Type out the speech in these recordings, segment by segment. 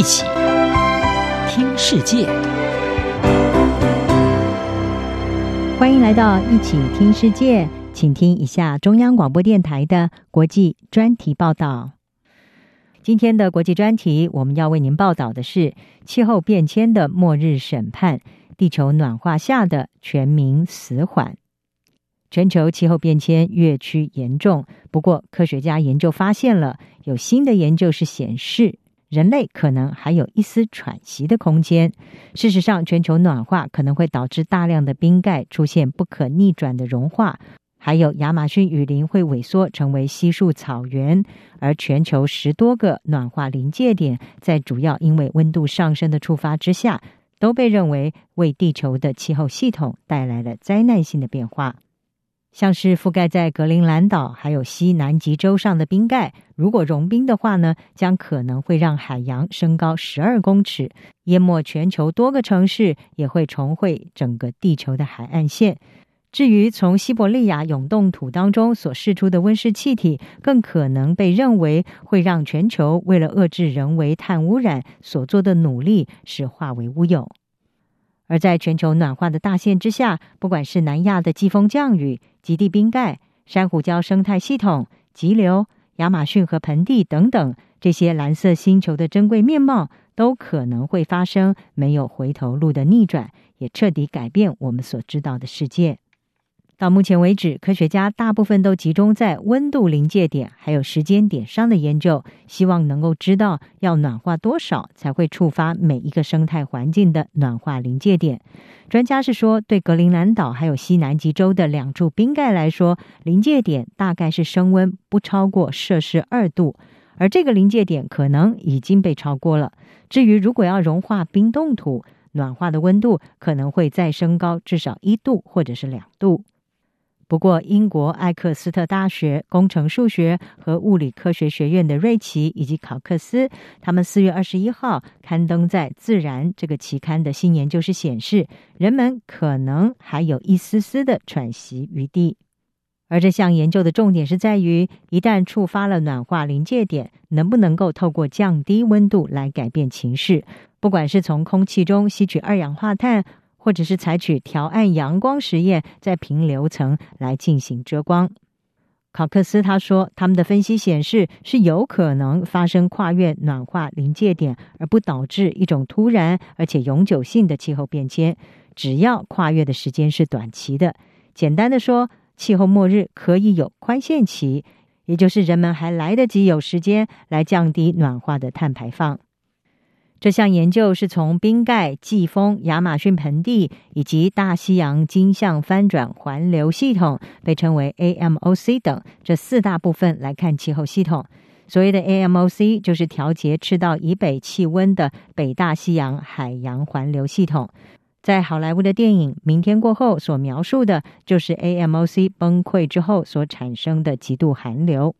一起听世界，欢迎来到一起听世界，请听一下中央广播电台的国际专题报道。今天的国际专题，我们要为您报道的是气候变迁的末日审判，地球暖化下的全民死缓。全球气候变迁越趋严重，不过科学家研究发现了，有新的研究是显示人类可能还有一丝喘息的空间。事实上，全球暖化可能会导致大量的冰盖出现不可逆转的融化，还有亚马逊雨林会萎缩成为稀树草原，而全球10多个暖化临界点在主要因为温度上升的触发之下，都被认为为地球的气候系统带来了灾难性的变化。像是覆盖在格陵兰岛还有西南极洲上的冰盖，如果融冰的话呢，将可能会让海洋升高12公尺，淹没全球多个城市，也会重绘整个地球的海岸线。至于从西伯利亚永冻土当中所释出的温室气体，更可能被认为会让全球为了遏制人为碳污染所做的努力是化为乌有。而在全球暖化的大限之下，不管是南亚的季风降雨、极地冰盖、珊瑚礁生态系统、急流、亚马逊和盆地等等，这些蓝色星球的珍贵面貌都可能会发生没有回头路的逆转，也彻底改变我们所知道的世界。到目前为止，科学家大部分都集中在温度临界点还有时间点上的研究，希望能够知道要暖化多少才会触发每一个生态环境的暖化临界点。专家是说，对格陵兰岛还有西南极洲的2处冰盖来说，临界点大概是升温不超过摄氏2度，而这个临界点可能已经被超过了。至于如果要融化冰冻土，暖化的温度可能会再升高至少1度或者是2度。不过，英国艾克斯特大学工程数学和物理科学学院的瑞奇以及考克斯，他们4月21号刊登在《自然》这个期刊的新研究是显示，人们可能还有一丝丝的喘息余地。而这项研究的重点是在于，一旦触发了暖化临界点，能不能够透过降低温度来改变情势，不管是从空气中吸取2氧化碳，或者是采取调暗阳光实验，在平流层来进行遮光。考克斯他说，他们的分析显示是有可能发生跨越暖化临界点，而不导致一种突然而且永久性的气候变迁，只要跨越的时间是短期的。简单的说，气候末日可以有宽限期，也就是人们还来得及有时间来降低暖化的碳排放。这项研究是从冰盖、季风、亚马逊盆地以及大西洋金向翻转环流系统，被称为 AMOC 等这4大部分来看气候系统。所谓的 AMOC 就是调节赤道以北气温的北大西洋海洋环流系统。在好莱坞的电影《明天过后》所描述的就是 AMOC 崩溃之后所产生的极度寒流。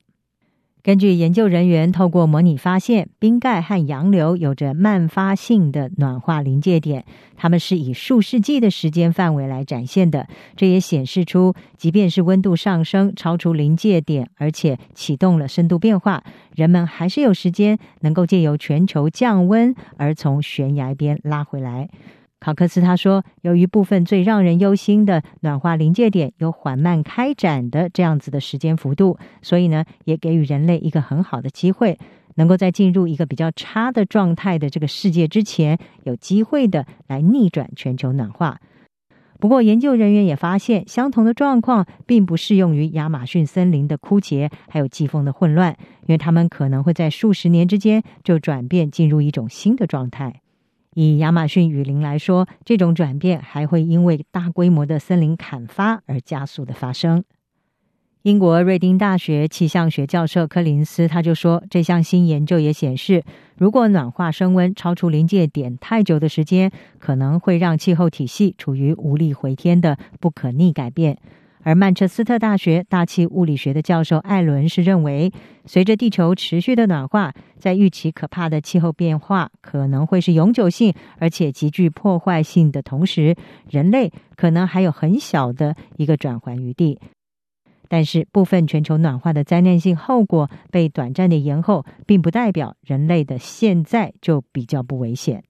根据研究人员透过模拟发现，冰盖和洋流有着慢发性的暖化临界点，它们是以数世纪的时间范围来展现的。这也显示出，即便是温度上升超出临界点，而且启动了深度变化，人们还是有时间能够借由全球降温而从悬崖边拉回来。考克斯他说，由于部分最让人忧心的暖化临界点有缓慢开展的这样子的时间幅度，所以呢，也给予人类一个很好的机会，能够在进入一个比较差的状态的这个世界之前，有机会的来逆转全球暖化。不过，研究人员也发现，相同的状况并不适用于亚马逊森林的枯竭，还有季风的混乱，因为他们可能会在数十年之间就转变进入一种新的状态。以亚马逊雨林来说，这种转变还会因为大规模的森林砍伐而加速的发生。英国瑞丁大学气象学教授柯林斯他就说，这项新研究也显示，如果暖化升温超出临界点太久的时间，可能会让气候体系处于无力回天的不可逆改变。而曼彻斯特大学大气物理学的教授艾伦是认为，随着地球持续的暖化，在预期可怕的气候变化可能会是永久性而且极具破坏性的同时，人类可能还有很小的一个转圜余地。但是部分全球暖化的灾难性后果被短暂的延后，并不代表人类的现在就比较不危险。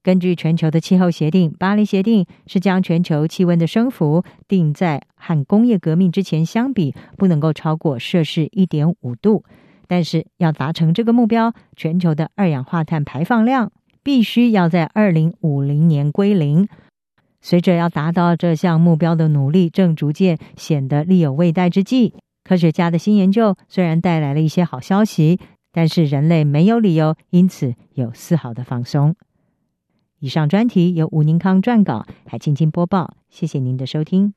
根据全球的气候协定，巴黎协定是将全球气温的升幅定在和工业革命之前相比不能够超过摄氏 1.5 度。但是要达成这个目标，全球的二氧化碳排放量必须要在2050年归零。随着要达到这项目标的努力正逐渐显得力有未逮之际，科学家的新研究虽然带来了一些好消息，但是人类没有理由因此有丝毫的放松。以上专题由吴宁康撰稿，海青青播报，谢谢您的收听。